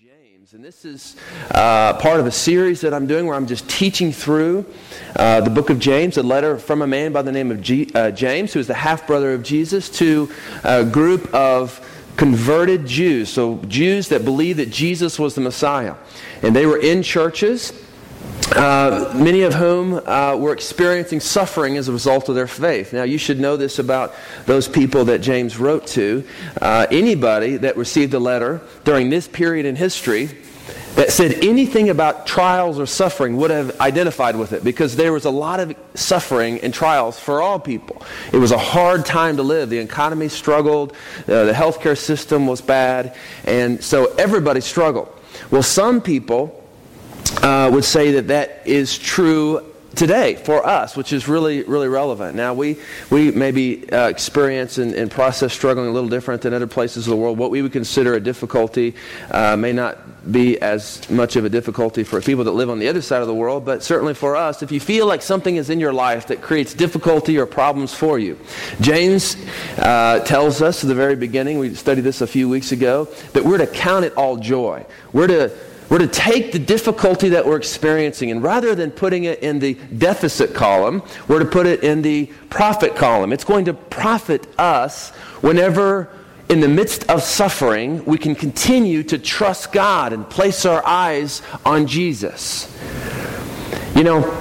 James, and this is part of a series that I'm doing where I'm just teaching through the book of James, a letter from a man by the name of James, who is the half-brother of Jesus, to a group of converted Jews, so Jews that believed that Jesus was the Messiah. And they were in churches, many of whom were experiencing suffering as a result of their faith. Now, you should know this about those people that James wrote to. Anybody that received a letter during this period in history that said anything about trials or suffering would have identified with it, because there was a lot of suffering and trials for all people. It was a hard time to live. The economy struggled. The healthcare system was bad. And so everybody struggled. Well, some people would say that is true today for us, which is really, really relevant. Now, we maybe experience and process struggling a little different than other places of the world. What we would consider a difficulty may not be as much of a difficulty for people that live on the other side of the world, but certainly for us, if you feel like something is in your life that creates difficulty or problems for you, James tells us at the very beginning, we studied this a few weeks ago, that we're to count it all joy. We're to take the difficulty that we're experiencing, and rather than putting it in the deficit column, we're to put it in the profit column. It's going to profit us whenever, in the midst of suffering, we can continue to trust God and place our eyes on Jesus. You know,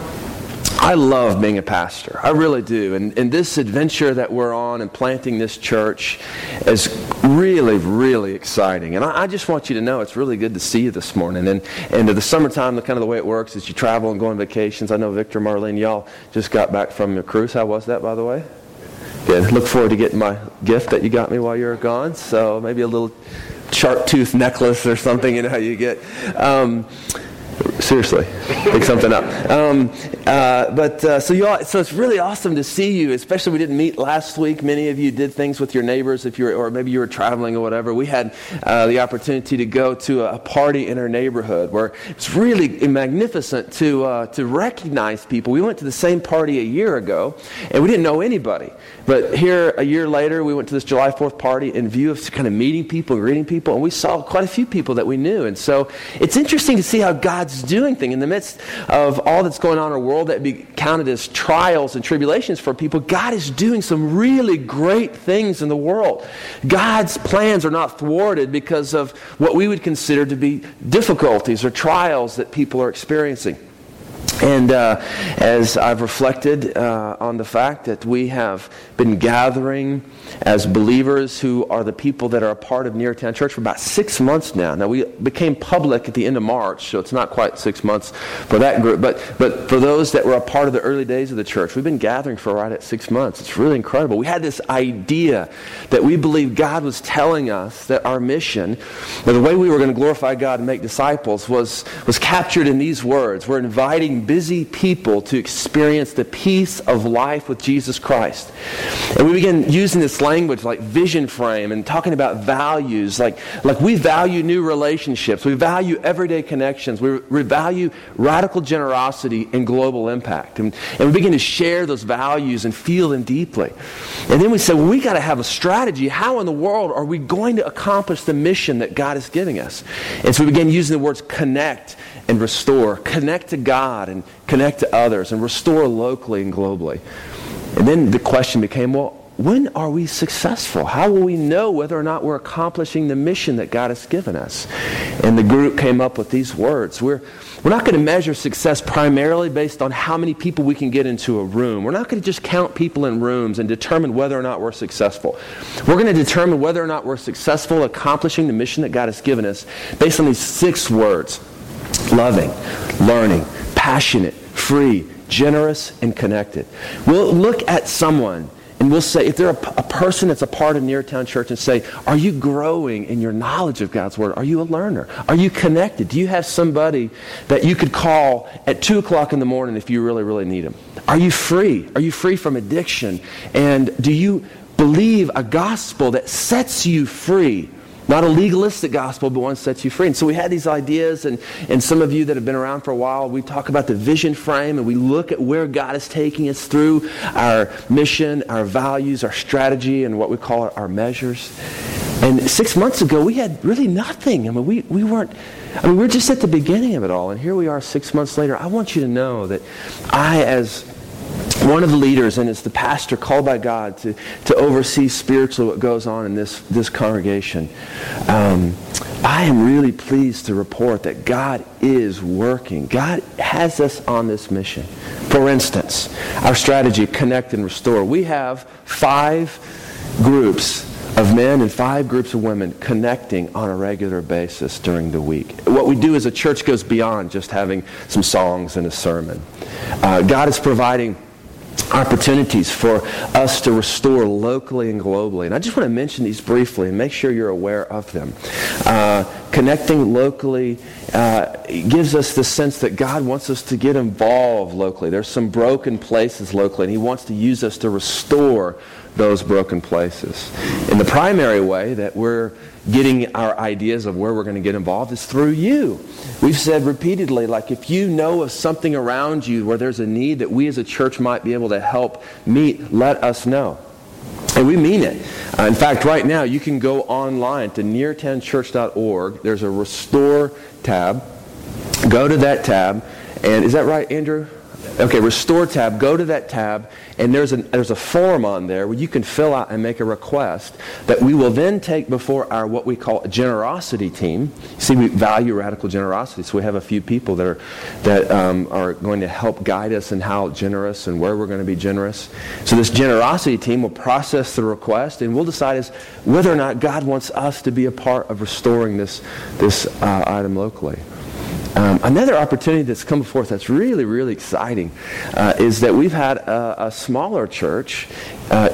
I love being a pastor. I really do. And this adventure that we're on and planting this church is really, really exciting. And I just want you to know it's really good to see you this morning. And the summertime, the kind of the way it works is you travel and go on vacations. I know Victor, Marlene, y'all just got back from your cruise. How was that, by the way? Good. Look forward to getting my gift that you got me while you were gone. So maybe a little sharp tooth necklace or something, you know, you get. Seriously, pick something up. So y'all, so it's really awesome to see you. Especially we didn't meet last week. Many of you did things with your neighbors, or maybe you were traveling or whatever. We had the opportunity to go to a party in our neighborhood where it's really magnificent to recognize people. We went to the same party a year ago, and we didn't know anybody. But here, a year later, we went to this July 4th party in view of kind of meeting people and greeting people, and we saw quite a few people that we knew. And so it's interesting to see how God's doing thing. In the midst of all that's going on in our world that be counted as trials and tribulations for people, God is doing some really great things in the world. God's plans are not thwarted because of what we would consider to be difficulties or trials that people are experiencing. And as I've reflected on the fact that we have been gathering as believers who are the people that are a part of Neartown Church for about 6 months now. Now, we became public at the end of March, so it's not quite 6 months for that group. But for those that were a part of the early days of the church, we've been gathering for right at 6 months. It's really incredible. We had this idea that we believed God was telling us that our mission, that the way we were going to glorify God and make disciples was captured in these words. We're inviting busy people to experience the peace of life with Jesus Christ. And we began using this language like vision frame and talking about values, like we value new relationships, we value everyday connections, we value radical generosity and global impact. And we began to share those values and feel them deeply. And then we said, well, we got to have a strategy. How in the world are we going to accomplish the mission that God is giving us? And so we began using the words connect and restore, connect to God and connect to others, and restore locally and globally. And then the question became, well, when are we successful? How will we know whether or not we're accomplishing the mission that God has given us? And the group came up with these words. We're not going to measure success primarily based on how many people we can get into a room. We're not going to just count people in rooms and determine whether or not we're successful. We're going to determine whether or not we're successful accomplishing the mission that God has given us based on these 6 words: loving, learning, passionate, free, generous, and connected. We'll look at someone and we'll say, if they're a person that's a part of Neartown Church, and say, are you growing in your knowledge of God's Word? Are you a learner? Are you connected? Do you have somebody that you could call at 2 o'clock in the morning if you really, really need them? Are you free? Are you free from addiction? And do you believe a gospel that sets you free? Not a legalistic gospel, but one that sets you free. And so we had these ideas, and some of you that have been around for a while, we talk about the vision frame, and we look at where God is taking us through our mission, our values, our strategy, and what we call our measures. And 6 months ago, we had really nothing. I mean, we weren't... I mean, we're just at the beginning of it all. And here we are 6 months later. I want you to know that I, as one of the leaders, and as the pastor called by God to oversee spiritually what goes on in this congregation, I am really pleased to report that God is working. God has us on this mission. For instance, our strategy, Connect and Restore. We have 5 groups of men and 5 groups of women connecting on a regular basis during the week. What we do as a church goes beyond just having some songs and a sermon. God is providing opportunities for us to restore locally and globally. And I just want to mention these briefly and make sure you're aware of them. Connecting locally gives us the sense that God wants us to get involved locally. There's some broken places locally, and He wants to use us to restore those broken places. And the primary way that we're getting our ideas of where we're going to get involved is through you. We've said repeatedly, like, if you know of something around you where there's a need that we as a church might be able to help meet, let us know. And we mean it. In fact, right now, you can go online to neartownchurch.org. There's a Restore tab. Go to that tab. And is that right, Andrew? Okay, Restore tab. Go to that tab, and there's a form on there where you can fill out and make a request that we will then take before our what we call a generosity team. See, we value radical generosity, so we have a few people that are going to help guide us in how generous and where we're going to be generous. So this generosity team will process the request, and we'll decide as whether or not God wants us to be a part of restoring this item locally. Another opportunity that's come forth that's really, really exciting is that we've had a smaller church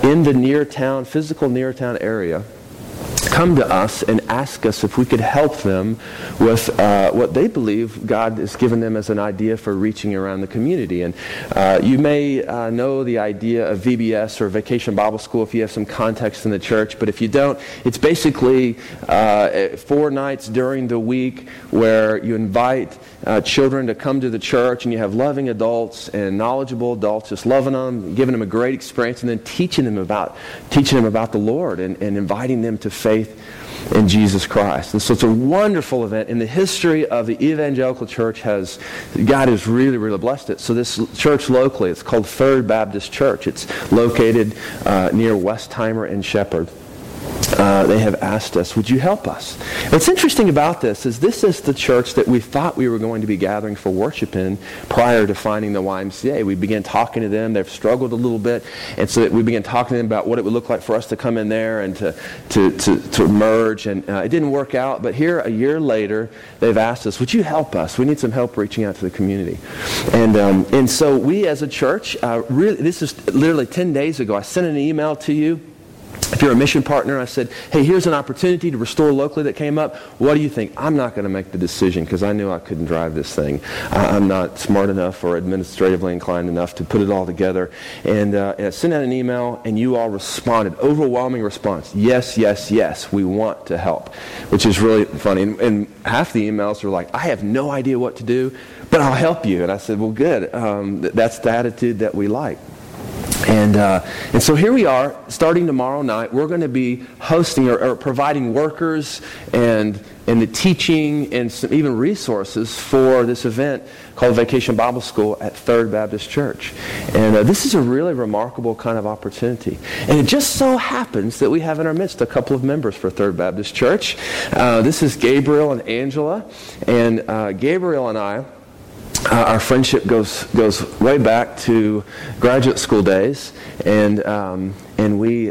in the physical near town area come to us and ask us if we could help them with what they believe God has given them as an idea for reaching around the community. And you may know the idea of VBS, or Vacation Bible School, if you have some context in the church, but if you don't, it's basically 4 nights during the week where you invite children to come to the church, and you have loving adults and knowledgeable adults just loving them, giving them a great experience, and then teaching them about the Lord and inviting them to faith in Jesus Christ. And so it's a wonderful event, and the history of the evangelical church God has really, really blessed it. So this church locally, it's called Third Baptist Church. It's located near Westheimer and Shepherd. They have asked us, would you help us? What's interesting about this is the church that we thought we were going to be gathering for worship in prior to finding the YMCA. We began talking to them. They've struggled a little bit. And so we began talking to them about what it would look like for us to come in there and to merge. And it didn't work out. But here, a year later, they've asked us, would you help us? We need some help reaching out to the community. And so we as a church, really, this is literally 10 days ago, I sent an email to you. If you're a mission partner, I said, hey, here's an opportunity to restore locally that came up. What do you think? I'm not going to make the decision because I knew I couldn't drive this thing. I'm not smart enough or administratively inclined enough to put it all together. And I sent out an email, and you all responded. Overwhelming response. Yes, yes, yes, we want to help, which is really funny. And half the emails were like, I have no idea what to do, but I'll help you. And I said, well, good. That's the attitude that we like. And so here we are, starting tomorrow night. We're going to be hosting or providing workers and the teaching and some even resources for this event called Vacation Bible School at Third Baptist Church. And this is a really remarkable kind of opportunity. And it just so happens that we have in our midst a couple of members for Third Baptist Church. This is Gabriel and Angela. And Gabriel and I, our friendship goes way back to graduate school days, and we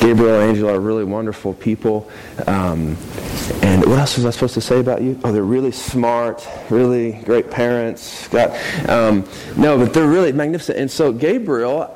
Gabriel and Angela are really wonderful people. And what else was I supposed to say about you? Oh, they're really smart, really great parents. But they're really magnificent. And so Gabriel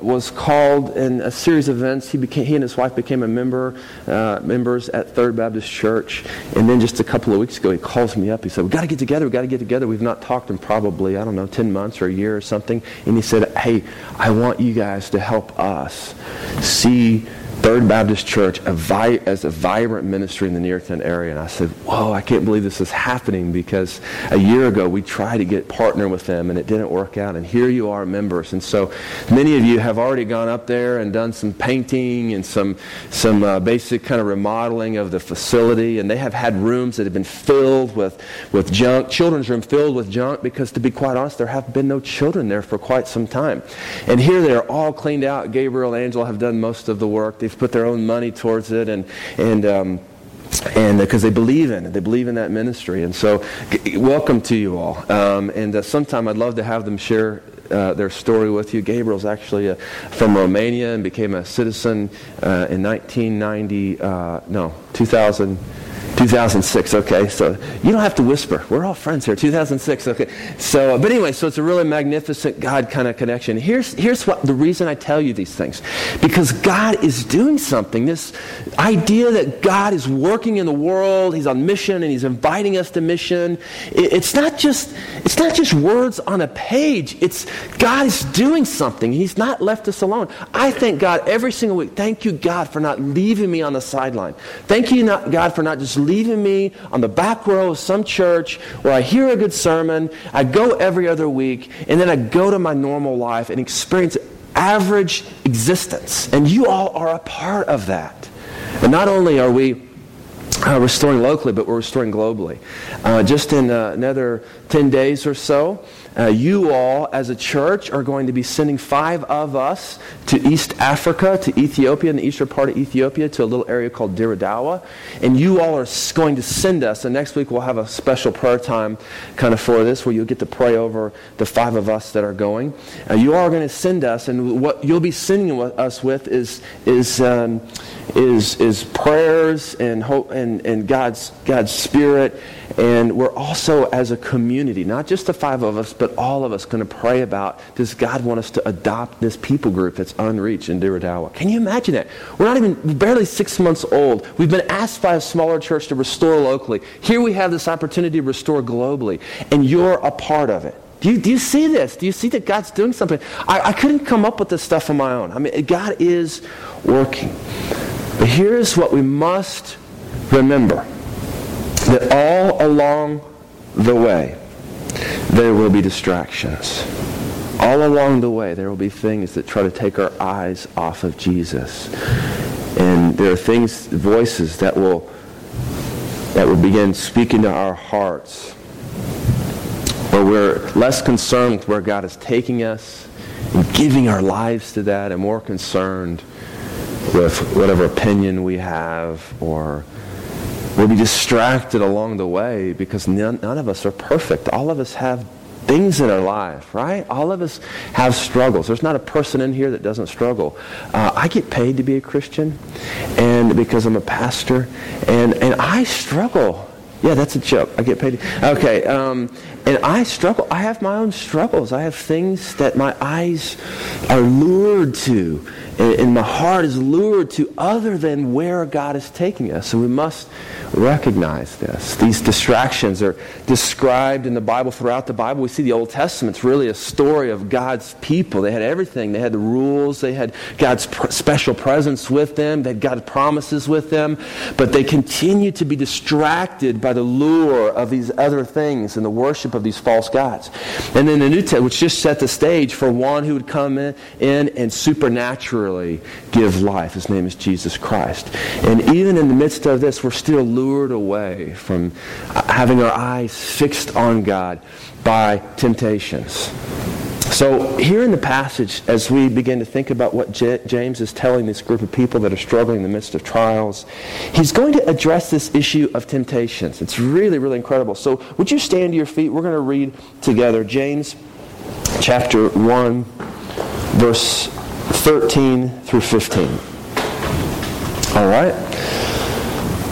was called in a series of events. He and his wife became members at Third Baptist Church. And then just a couple of weeks ago, he calls me up. He said, we've got to get together. We've not talked in probably, 10 months or a year or something. And he said, hey, I want you guys to help us see Third Baptist Church as a vibrant ministry in the Nearton area. And I said, whoa, I can't believe this is happening, because a year ago we tried to get partner with them and it didn't work out. And here you are, members. And so many of you have already gone up there and done some painting and some basic kind of remodeling of the facility. And they have had rooms that have been filled with junk, children's room filled with junk, because to be quite honest, there have been no children there for quite some time. And here they're all cleaned out. Gabriel and Angela have done most of the work. They've put their own money towards it, and because they believe in it, they believe in that ministry. And so, welcome to you all. Sometime I'd love to have them share their story with you. Gabriel's actually from Romania and became a citizen in 2006, okay, so you don't have to whisper. We're all friends here. 2006, okay. So, but anyway, so it's a really magnificent God kind of connection. Here's what the reason I tell you these things. Because God is doing something. This idea that God is working in the world, He's on mission, and He's inviting us to mission. It's not just words on a page. It's God is doing something. He's not left us alone. I thank God every single week. Thank you, God, for not leaving me on the sideline. Thank you, God, for not just leaving me on the back row of some church where I hear a good sermon, I go every other week, and then I go to my normal life and experience average existence. And you all are a part of that. And not only are we restoring locally, but we're restoring globally. Just in another 10 days or so, you all as a church are going to be sending 5 of us to East Africa, to Ethiopia, in the eastern part of Ethiopia, to a little area called Diradawa. And you all are going to send us, and next week we'll have a special prayer time kind of for this, where you'll get to pray over the 5 of us that are going. You all are going to send us, and what you'll be sending us with is prayers and hope and God's Spirit. And we're also, as a community, not just the 5 of us, but all of us, going to pray about, does God want us to adopt this people group that's unreached in Diradawa? Can you imagine that? We're barely 6 months old. We've been asked by a smaller church to restore locally. Here we have this opportunity to restore globally, and you're a part of it. Do you see this? Do you see that God's doing something? I couldn't come up with this stuff on my own. I mean, God is working. But here's what we must remember. That all along the way, there will be distractions. All along the way, there will be things that try to take our eyes off of Jesus. And there are things, voices that will begin speaking to our hearts, where we're less concerned with where God is taking us and giving our lives to that, and more concerned with whatever opinion we have, or we'll be distracted along the way, because none of us are perfect. All of us have things in our life, right? All of us have struggles. There's not a person in here that doesn't struggle. I get paid to be a Christian, and because I'm a pastor, and I struggle. Yeah, that's a joke. I get paid. Okay, and I struggle. I have my own struggles. I have things that my eyes are lured to, and my heart is lured to, other than where God is taking us. So we must recognize this. These distractions are described in the Bible, throughout the Bible. We see the Old Testament's really a story of God's people. They had everything. They had the rules. They had God's special presence with them. They had God's promises with them. But they continued to be distracted by the lure of these other things and the worship of these false gods. And then the New Testament, which just set the stage for one who would come in and supernaturally give life. His name is Jesus Christ. And even in the midst of this, we're still lured away from having our eyes fixed on God by temptations. So here in the passage, as we begin to think about what James is telling this group of people that are struggling in the midst of trials, he's going to address this issue of temptations. It's really, really incredible. So would you stand to your feet? We're going to read together James chapter 1, verse 13 through 15. All right.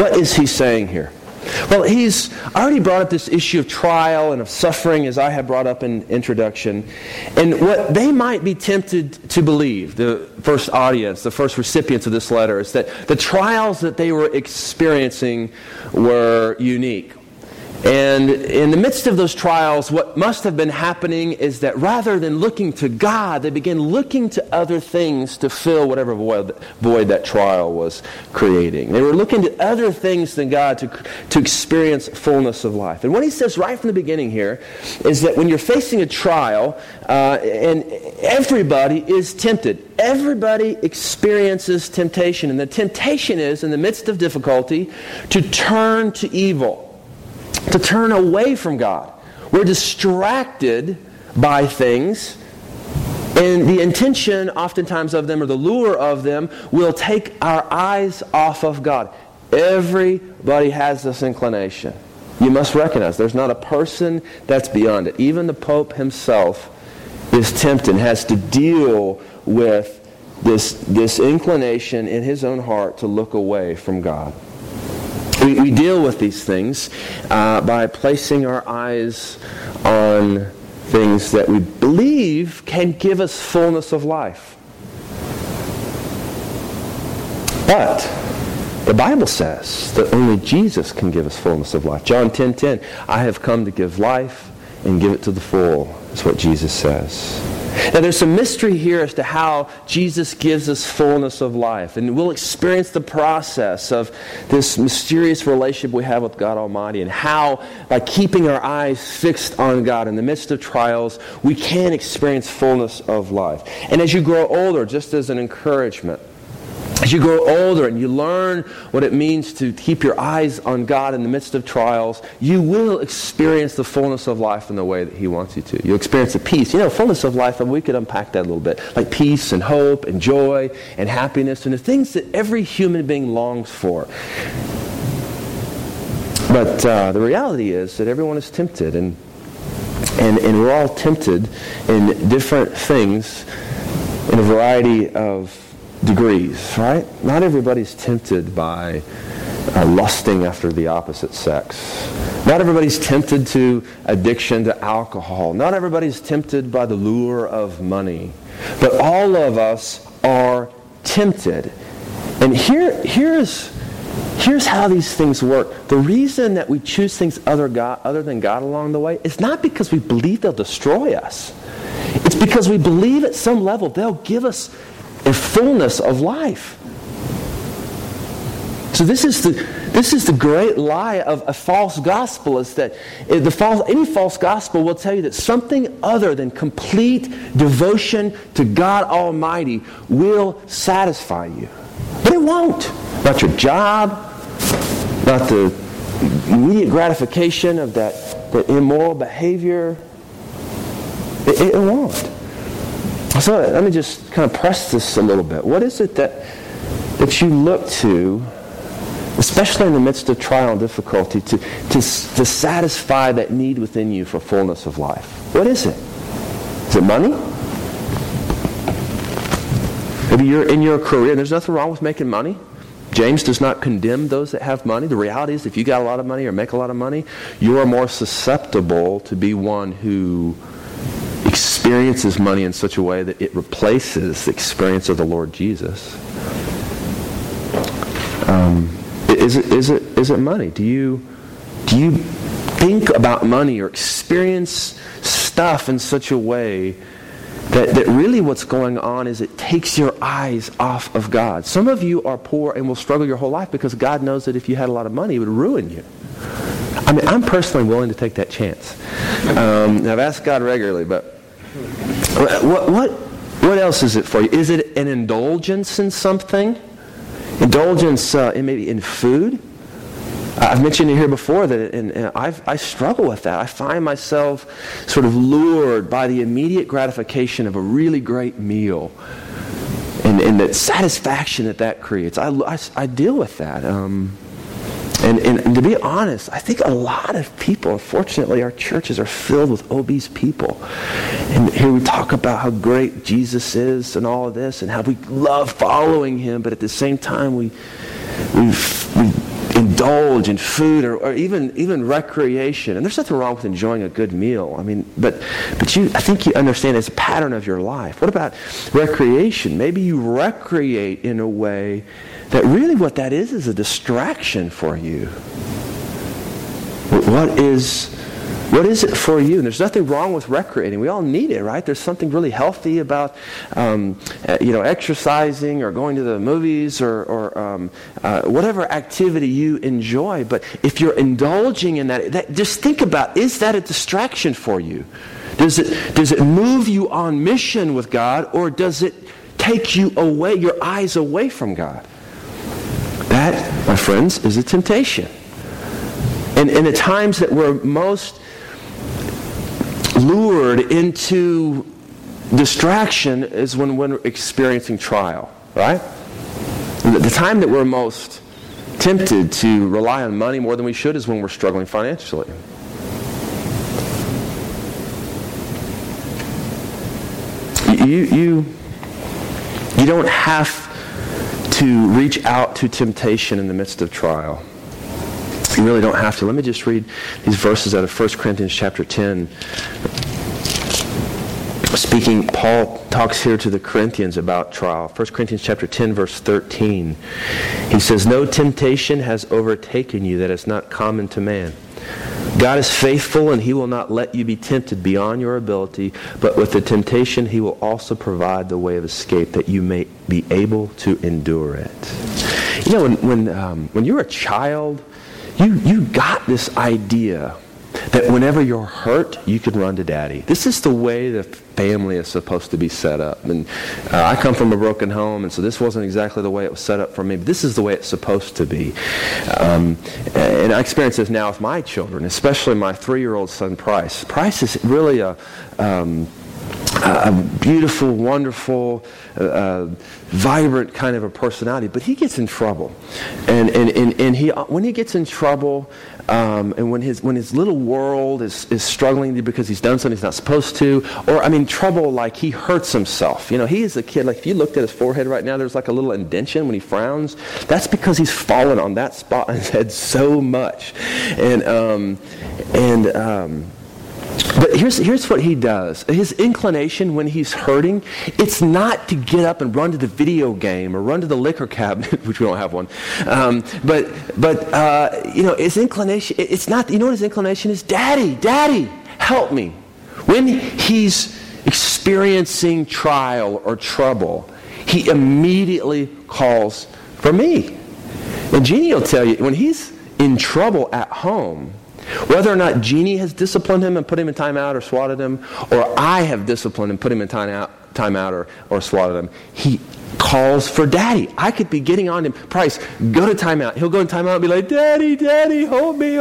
What is He saying here? Well, He's already brought up this issue of trial and of suffering, as I have brought up in introduction. And what they might be tempted to believe, the first audience, the first recipients of this letter, is that the trials that they were experiencing were unique. And in the midst of those trials, what must have been happening is that rather than looking to God, they began looking to other things to fill whatever void that trial was creating. They were looking to other things than God to experience fullness of life. And what he says right from the beginning here is that when you're facing a trial, and everybody is tempted. Everybody experiences temptation. And the temptation is, in the midst of difficulty, to turn to evil. To turn away from God. We're distracted by things, and the intention oftentimes of them, or the lure of them, will take our eyes off of God. Everybody has this inclination. You must recognize there's not a person that's beyond it. Even the Pope himself is tempted, has to deal with this inclination in his own heart to look away from God. We deal with these things by placing our eyes on things that we believe can give us fullness of life. But the Bible says that only Jesus can give us fullness of life. John 10:10, I have come to give life and give it to the full, is what Jesus says. Now there's some mystery here as to how Jesus gives us fullness of life. And we'll experience the process of this mysterious relationship we have with God Almighty, and how by keeping our eyes fixed on God in the midst of trials, we can experience fullness of life. And as you grow older, just as an encouragement, as you grow older and you learn what it means to keep your eyes on God in the midst of trials, you will experience the fullness of life in the way that He wants you to. You'll experience the peace. Fullness of life, and we could unpack that a little bit. Like peace and hope and joy and happiness and the things that every human being longs for. But the reality is that everyone is tempted, and we're all tempted in different things in a variety of degrees, right? Not everybody's tempted by lusting after the opposite sex. Not everybody's tempted to addiction to alcohol. Not everybody's tempted by the lure of money. But all of us are tempted. And here's how these things work. The reason that we choose things other than God along the way is not because we believe they'll destroy us. It's because we believe at some level they'll give us a fullness of life. So this is the great lie of a false gospel, is that any false gospel will tell you that something other than complete devotion to God Almighty will satisfy you. But it won't. Not your job, not the immediate gratification of that immoral behavior. It won't. So let me just kind of press this a little bit. What is it that you look to, especially in the midst of trial and difficulty, to satisfy that need within you for fullness of life? What is it? Is it money? Maybe you're in your career. There's nothing wrong with making money. James does not condemn those that have money. The reality is, if you got a lot of money or make a lot of money, you are more susceptible to be one who experiences money in such a way that it replaces the experience of the Lord Jesus. Is it money? Do you think about money or experience stuff in such a way that really what's going on is it takes your eyes off of God? Some of you are poor and will struggle your whole life because God knows that if you had a lot of money, it would ruin you. I mean, I'm personally willing to take that chance. I've asked God regularly, but what else is it for you? Is it an indulgence in something? Indulgence maybe in food? I've mentioned it here before that I struggle with that. I find myself sort of lured by the immediate gratification of a really great meal and the satisfaction that creates. I deal with that. And to be honest, I think a lot of people, unfortunately, our churches are filled with obese people. And here we talk about how great Jesus is and all of this and how we love following him, but at the same time we indulge in food or even recreation. And there's nothing wrong with enjoying a good meal. I mean, but I think you understand it's a pattern of your life. What about recreation? Maybe you recreate in a way that really what that is a distraction for you. What is it for you? And there's nothing wrong with recreating. We all need it, right? There's something really healthy about, exercising or going to the movies or whatever activity you enjoy. But if you're indulging in that, just think about, is that a distraction for you? Does it move you on mission with God, or does it take you away, your eyes away from God? That, my friends, is a temptation. And in the times that we're most lured into distraction is when we're experiencing trial, right? The time that we're most tempted to rely on money more than we should is when we're struggling financially. You don't have to reach out to temptation in the midst of trial. You really don't have to. Let me just read these verses out of 1 Corinthians chapter 10. Speaking, Paul talks here to the Corinthians about trial. 1 Corinthians chapter 10, verse 13. He says, "No temptation has overtaken you that is not common to man. God is faithful, and he will not let you be tempted beyond your ability, but with the temptation he will also provide the way of escape that you may be able to endure it." You know, when you're a child, you got this idea that whenever you're hurt, you can run to daddy. This is the way the family is supposed to be set up. And I come from a broken home, and so this wasn't exactly the way it was set up for me, but this is the way it's supposed to be. And I experience this now with my children, especially my 3-year-old son, Price. Price is really a beautiful, wonderful, vibrant kind of a personality, but he gets in trouble, and he when he gets in trouble, and when his little world is struggling because he's done something he's not supposed to, trouble like he hurts himself. You know, he is a kid. Like if you looked at his forehead right now, there's like a little indentation when he frowns. That's because he's fallen on that spot on his head so much, But here's what he does. His inclination when he's hurting, it's not to get up and run to the video game or run to the liquor cabinet, which we don't have one. His inclination, it's not. You know what his inclination is? Daddy, help me. When he's experiencing trial or trouble, he immediately calls for me. And Jeannie will tell you when he's in trouble at home, whether or not Jeannie has disciplined him and put him in timeout or swatted him, or I have disciplined and put him in timeout or swatted him, he calls for daddy. I could be getting on him. Price, go to timeout. He'll go in timeout and be like, Daddy, hold me,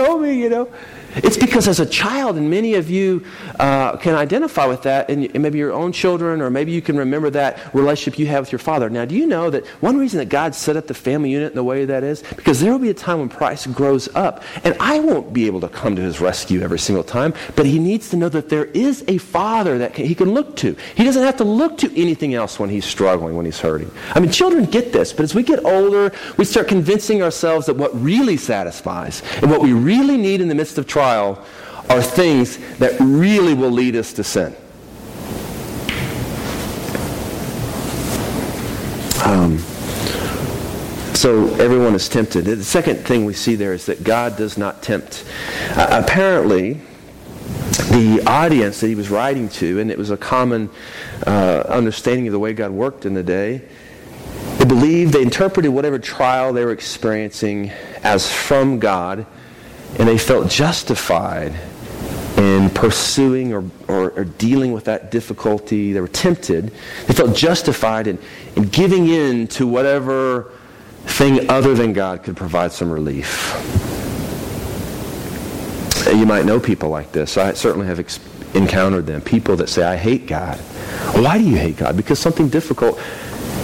you know. It's because as a child, and many of you can identify with that, and maybe your own children, or maybe you can remember that relationship you have with your father. Now, do you know that one reason that God set up the family unit in the way that is? Because there will be a time when Price grows up, and I won't be able to come to his rescue every single time, but he needs to know that there is a father that he can look to. He doesn't have to look to anything else when he's struggling, when he's hurting. I mean, children get this, but as we get older, we start convincing ourselves that what really satisfies and what we really need in the midst of trial are things that really will lead us to sin. So everyone is tempted. The second thing we see there is that God does not tempt. Apparently, the audience that he was writing to, and it was a common understanding of the way God worked in the day, they believed, they interpreted whatever trial they were experiencing as from God, and they felt justified in pursuing or dealing with that difficulty. They were tempted. They felt justified in giving in to whatever thing other than God could provide some relief. You might know people like this. I certainly have encountered them. People that say, I hate God. Why do you hate God? Because something difficult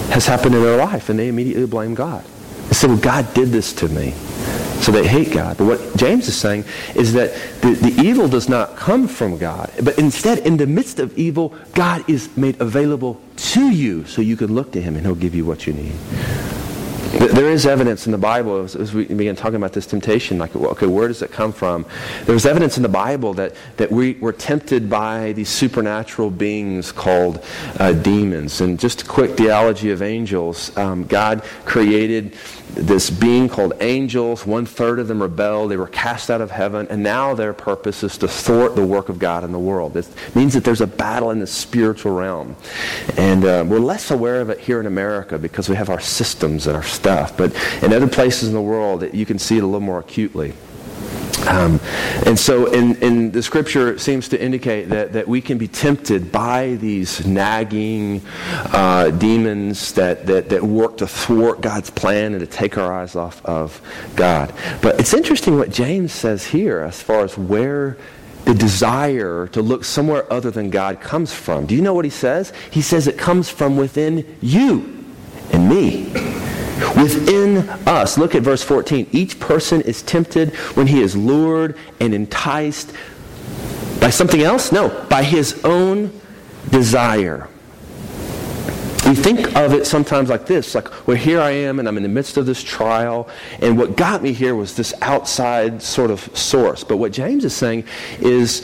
has happened in their life, and they immediately blame God. They say, well, God did this to me. so they hate God. But what James is saying is that the evil does not come from God, but instead, in the midst of evil, God is made available to you so you can look to Him and He'll give you what you need. There is evidence in the Bible, as we began talking about this temptation, like, okay, where does it come from? There's evidence in the Bible that we were tempted by these supernatural beings called demons. And just a quick theology of angels. God created this being called angels. 1/3 of them rebelled. They were cast out of heaven. And now their purpose is to thwart the work of God in the world. It means that there's a battle in the spiritual realm. And we're less aware of it here in America because we have our systems and our stuff. But in other places in the world, you can see it a little more acutely. And so in the Scripture seems to indicate that we can be tempted by these nagging demons that work to thwart God's plan and to take our eyes off of God. But it's interesting what James says here as far as where the desire to look somewhere other than God comes from. Do you know what he says? He says it comes from within you and me. Within us. Look at verse 14. Each person is tempted when he is lured and enticed by something else? No, by his own desire. We think of it sometimes like this, like, well, here I am and I'm in the midst of this trial, and what got me here was this outside sort of source. But what James is saying is,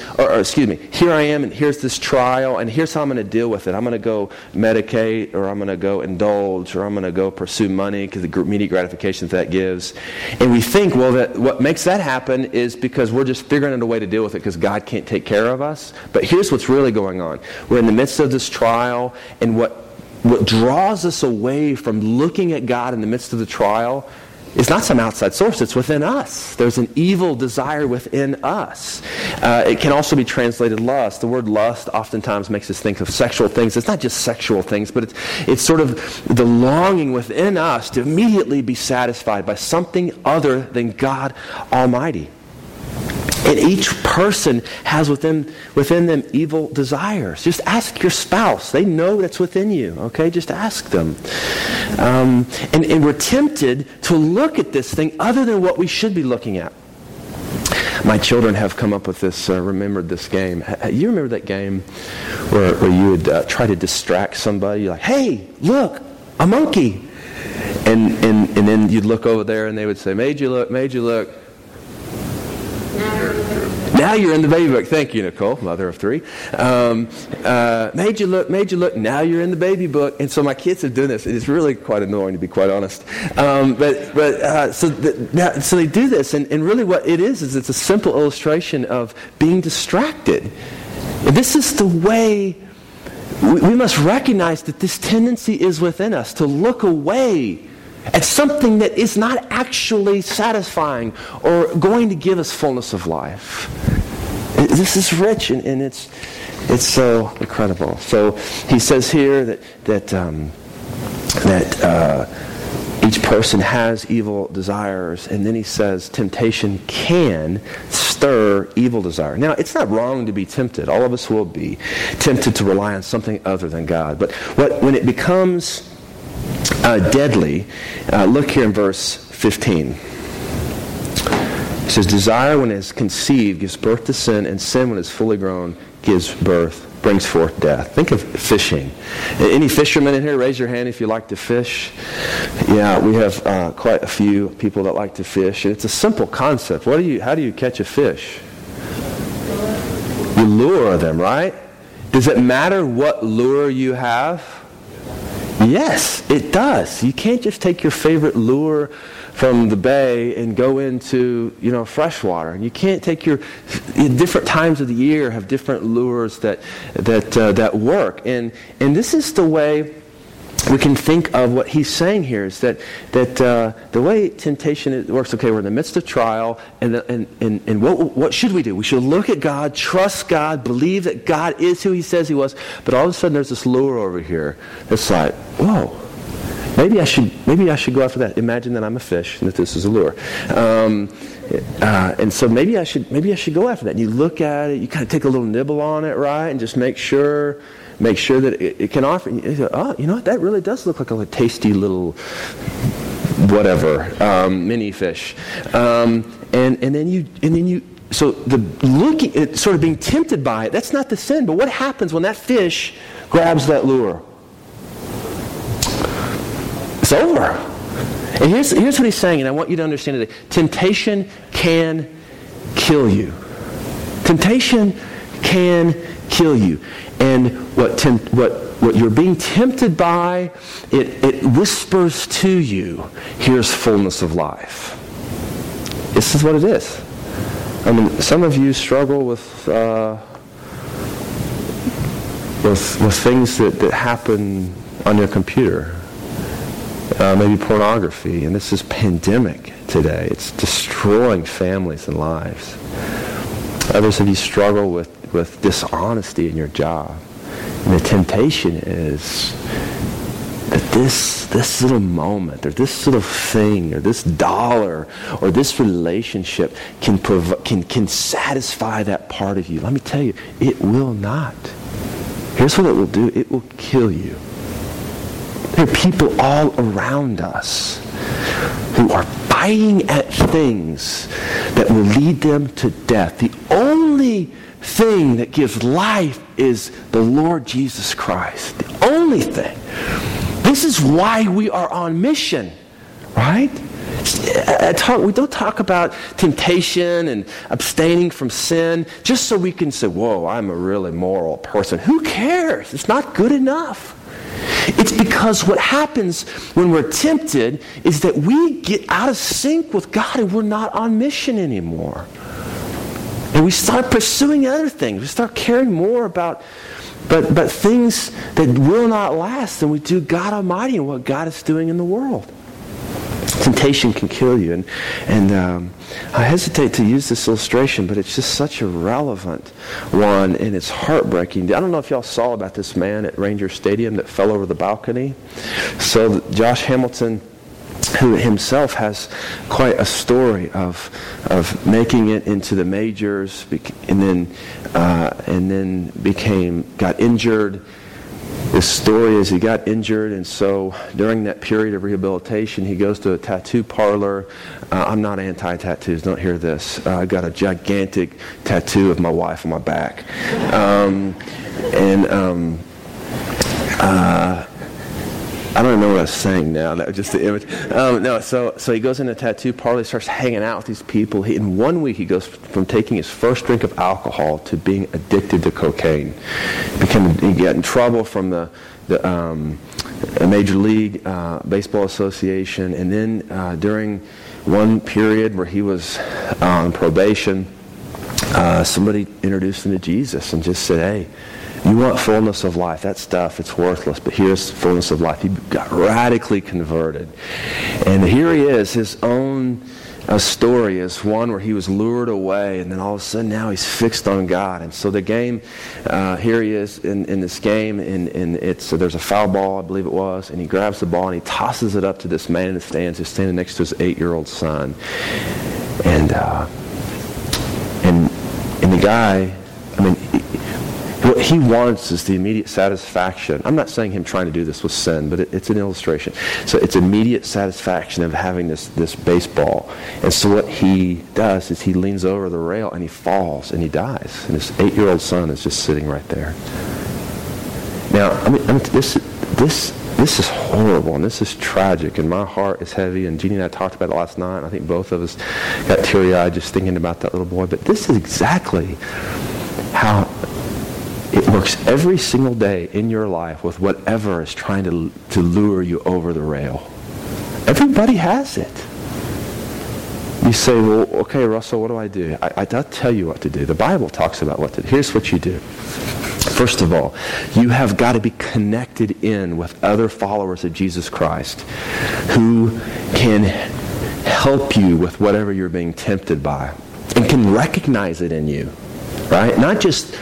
here I am and here's this trial and here's how I'm going to deal with it. I'm going to go medicate, or I'm going to go indulge, or I'm going to go pursue money because the immediate gratification that gives. And we think, well, that what makes that happen is because we're just figuring out a way to deal with it because God can't take care of us. But here's what's really going on. We're in the midst of this trial, and what draws us away from looking at God in the midst of the trial is not some outside source. It's within us. There's an evil desire within us. It can also be translated lust. The word lust oftentimes makes us think of sexual things. It's not just sexual things, but it's sort of the longing within us to immediately be satisfied by something other than God Almighty. And each person has within them evil desires. Just ask your spouse. They know that's within you. Okay? Just ask them. And we're tempted to look at this thing other than what we should be looking at. My children have come up with this, remembered this game. You remember that game where you would try to distract somebody? You're like, hey, look, a monkey. And then you'd look over there and they would say, made you look. Now you're in the baby book. Thank you, Nicole, mother of three. Made you look. Now you're in the baby book. And so my kids have done this. It's really quite annoying, to be quite honest. So they do this. And really what it is it's a simple illustration of being distracted. This is the way we must recognize that this tendency is within us, to look away at something that is not actually satisfying or going to give us fullness of life. This is rich, and it's so incredible. So he says here that each person has evil desires, and then he says temptation can stir evil desire. Now, it's not wrong to be tempted. All of us will be tempted to rely on something other than God. But when it becomes deadly. Look here in verse 15. It says, desire when it is conceived gives birth to sin, and sin when it is fully grown brings forth death. Think of fishing. Any fishermen in here? Raise your hand if you like to fish. Yeah, we have quite a few people that like to fish, and it's a simple concept. How do you catch a fish? You lure them, right? Does it matter what lure you have? Yes, it does. You can't just take your favorite lure from the bay and go into, freshwater. And you can't take different times of the year have different lures that work. And this is the way we can think of what he's saying here, is that the way temptation works. Okay, we're in the midst of trial, and what should we do? We should look at God, trust God, believe that God is who He says He was. But all of a sudden, there's this lure over here that's like, whoa, maybe I should go after that. Imagine that I'm a fish and that this is a lure. And so maybe I should go after that. And you look at it, you kind of take a little nibble on it, right, and just make sure that it can offer. You know what? That really does look like a tasty little whatever, mini fish, and then you. So the looking, it, sort of being tempted by it, that's not the sin. But what happens when that fish grabs that lure? It's over. And here's what he's saying, and I want you to understand today. Temptation can kill you. Temptation can kill you. And what you're being tempted by, it whispers to you, here's fullness of life. This is what it is. I mean, some of you struggle with things that happen on your computer, maybe pornography, and this is pandemic today. It's destroying families and lives. Others of you struggle with dishonesty in your job, and the temptation is that this little moment, or this little thing, or this dollar, or this relationship can satisfy that part of you. Let me tell you, it will not. Here's what it will do. It will kill you. There are people all around us who are biting at things that will lead them to death. The only thing that gives life is the Lord Jesus Christ. The only thing. This is why we are on mission, right? We don't talk about temptation and abstaining from sin just so we can say, whoa, I'm a really moral person. Who cares? It's not good enough. It's because what happens when we're tempted is that we get out of sync with God and we're not on mission anymore. And we start pursuing other things. We start caring more about But things that will not last than we do God Almighty and what God is doing in the world. Temptation can kill you. And I hesitate to use this illustration, but it's just such a relevant one, and it's heartbreaking. I don't know if y'all saw about this man at Ranger Stadium that fell over the balcony. So Josh Hamilton, who himself has quite a story of making it into the majors, and then got injured. His story is he got injured, and so during that period of rehabilitation, he goes to a tattoo parlor. I'm not anti-tattoos. Don't hear this. I got a gigantic tattoo of my wife on my back, I don't know what I was saying now. That was just the image. So he goes in a tattoo parlor. He starts hanging out with these people. In 1 week, he goes from taking his first drink of alcohol to being addicted to cocaine. He got in trouble from the Major League Baseball Association. And then during one period where he was on probation, somebody introduced him to Jesus and just said, hey, you want fullness of life. That stuff, it's worthless, but here's fullness of life. He got radically converted. And here he is. His own story is one where he was lured away, and then all of a sudden now he's fixed on God. And so the game, here he is in this game, and it's there's a foul ball, I believe it was, and he grabs the ball and he tosses it up to this man in the stands who's standing next to his 8-year-old son. And the guy, I mean, what he wants is the immediate satisfaction. I'm not saying him trying to do this was sin, but it's an illustration. So it's immediate satisfaction of having this baseball. And so what he does is he leans over the rail and he falls and he dies. And his 8-year-old son is just sitting right there. Now, I mean this is horrible, and this is tragic, and my heart is heavy, and Jeannie and I talked about it last night, and I think both of us got teary-eyed just thinking about that little boy. But this is exactly how it works every single day in your life with whatever is trying to lure you over the rail. Everybody has it. You say, well, okay, Russell, what do I do? I'll tell you what to do. The Bible talks about what to do. Here's what you do. First of all, you have got to be connected in with other followers of Jesus Christ who can help you with whatever you're being tempted by and can recognize it in you, right? Not just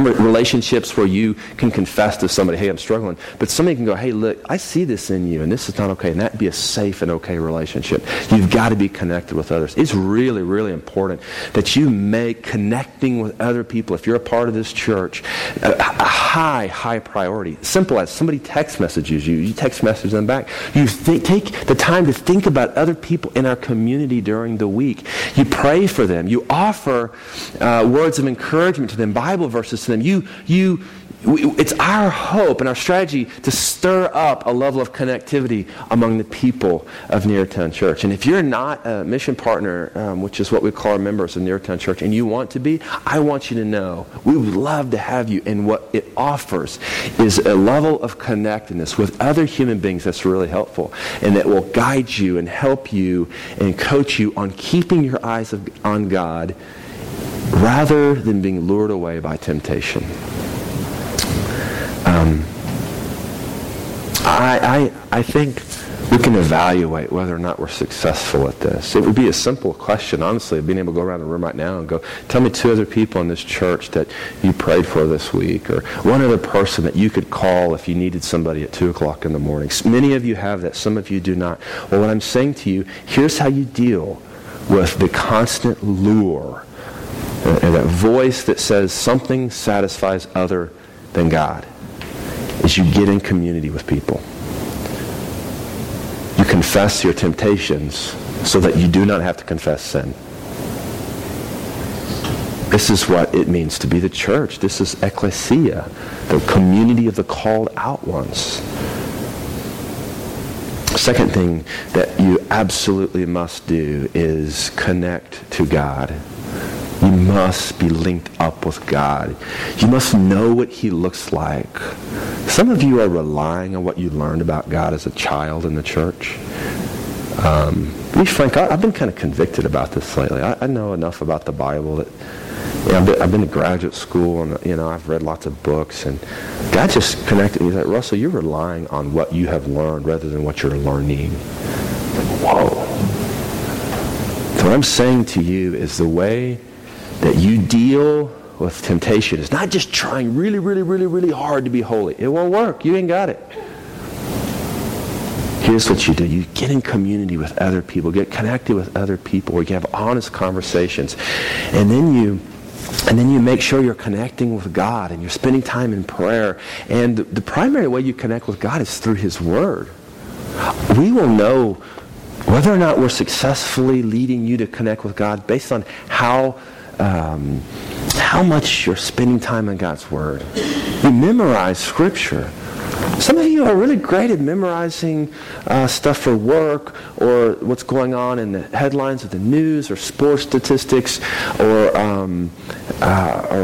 relationships where you can confess to somebody, hey, I'm struggling. But somebody can go, hey, look, I see this in you, and this is not okay. And that would be a safe and okay relationship. You've got to be connected with others. It's really, really important that you make connecting with other people, if you're a part of this church, a high priority. Simple as somebody text messages you, you text message them back. You take the time to think about other people in our community during the week. You pray for them. You offer words of encouragement to them, Bible verses to them. It's our hope and our strategy to stir up a level of connectivity among the people of Neartown Church. And if you're not a mission partner, which is what we call our members of Neartown Church, and you want to be, I want you to know we would love to have you. And what it offers is a level of connectedness with other human beings that's really helpful and that will guide you and help you and coach you on keeping your eyes on God rather than being lured away by temptation. I think we can evaluate whether or not we're successful at this. It would be a simple question, honestly, of being able to go around the room right now and go, tell me 2 other people in this church that you prayed for this week, or 1 other person that you could call if you needed somebody at 2 o'clock in the morning. Many of you have that. Some of you do not. Well, what I'm saying to you, here's how you deal with the constant lure and that voice that says something satisfies other than God, is you get in community with people. You confess your temptations so that you do not have to confess sin. This is what it means to be the church. This is ecclesia, the community of the called out ones. Second thing that you absolutely must do is connect to God. You must be linked up with God. You must know what He looks like. Some of you are relying on what you learned about God as a child in the church. To be frank, I've been kind of convicted about this lately. I know enough about the Bible that I've been to graduate school, and I've read lots of books, and God just connected me. He's like, Russell, you're relying on what you have learned rather than what you're learning. Whoa. So what I'm saying to you is the way that you deal with temptation is not just trying really, really, really, really hard to be holy. It won't work. You ain't got it. Here's what you do. You get in community with other people. Get connected with other people where you have honest conversations. And then you make sure you're connecting with God and you're spending time in prayer. And the primary way you connect with God is through His Word. We will know whether or not we're successfully leading you to connect with God based on how much you're spending time in God's Word. You memorize Scripture. Some of you are really great at memorizing stuff for work or what's going on in the headlines of the news or sports statistics or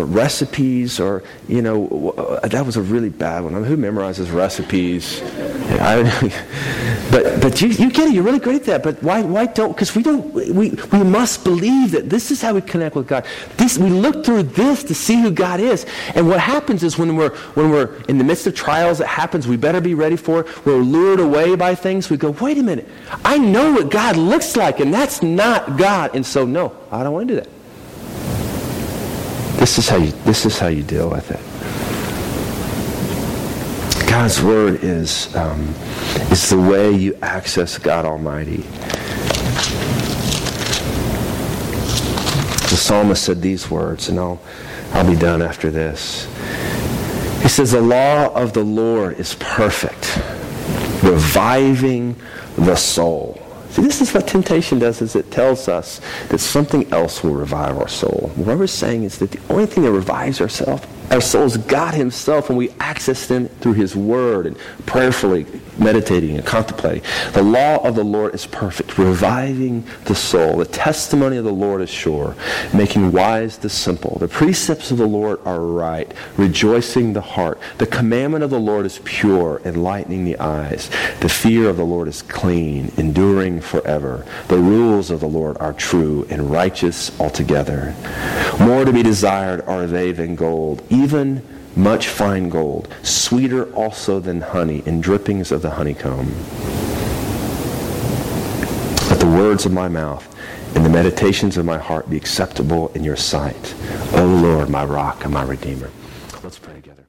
recipes or, that was a really bad one. I mean, who memorizes recipes? But you get it. You're really great at that. But why don't? Because we must believe that this is how we connect with God. We look through this to see who God is. And what happens is when we're in the midst of trials, it happens. We better be ready for it. We're lured away by things. We go, wait a minute. I know what God looks like, and that's not God. And so no, I don't want to do that. This is how you deal with it. God's Word is the way you access God Almighty. The psalmist said these words, and I'll be done after this. He says, the law of the Lord is perfect, reviving the soul. See, this is what temptation does, is it tells us that something else will revive our soul. What we're saying is that the only thing that revives our soul is God Himself, and we access Him through His Word and prayerfully meditating and contemplating. The law of the Lord is perfect, reviving the soul. The testimony of the Lord is sure, making wise the simple. The precepts of the Lord are right, rejoicing the heart. The commandment of the Lord is pure, enlightening the eyes. The fear of the Lord is clean, enduring forever. The rules of the Lord are true and righteous altogether. More to be desired are they than gold, even much fine gold, sweeter also than honey, and drippings of the honeycomb. Let the words of my mouth and the meditations of my heart be acceptable in your sight, O Lord, my rock and my redeemer. Let's pray together.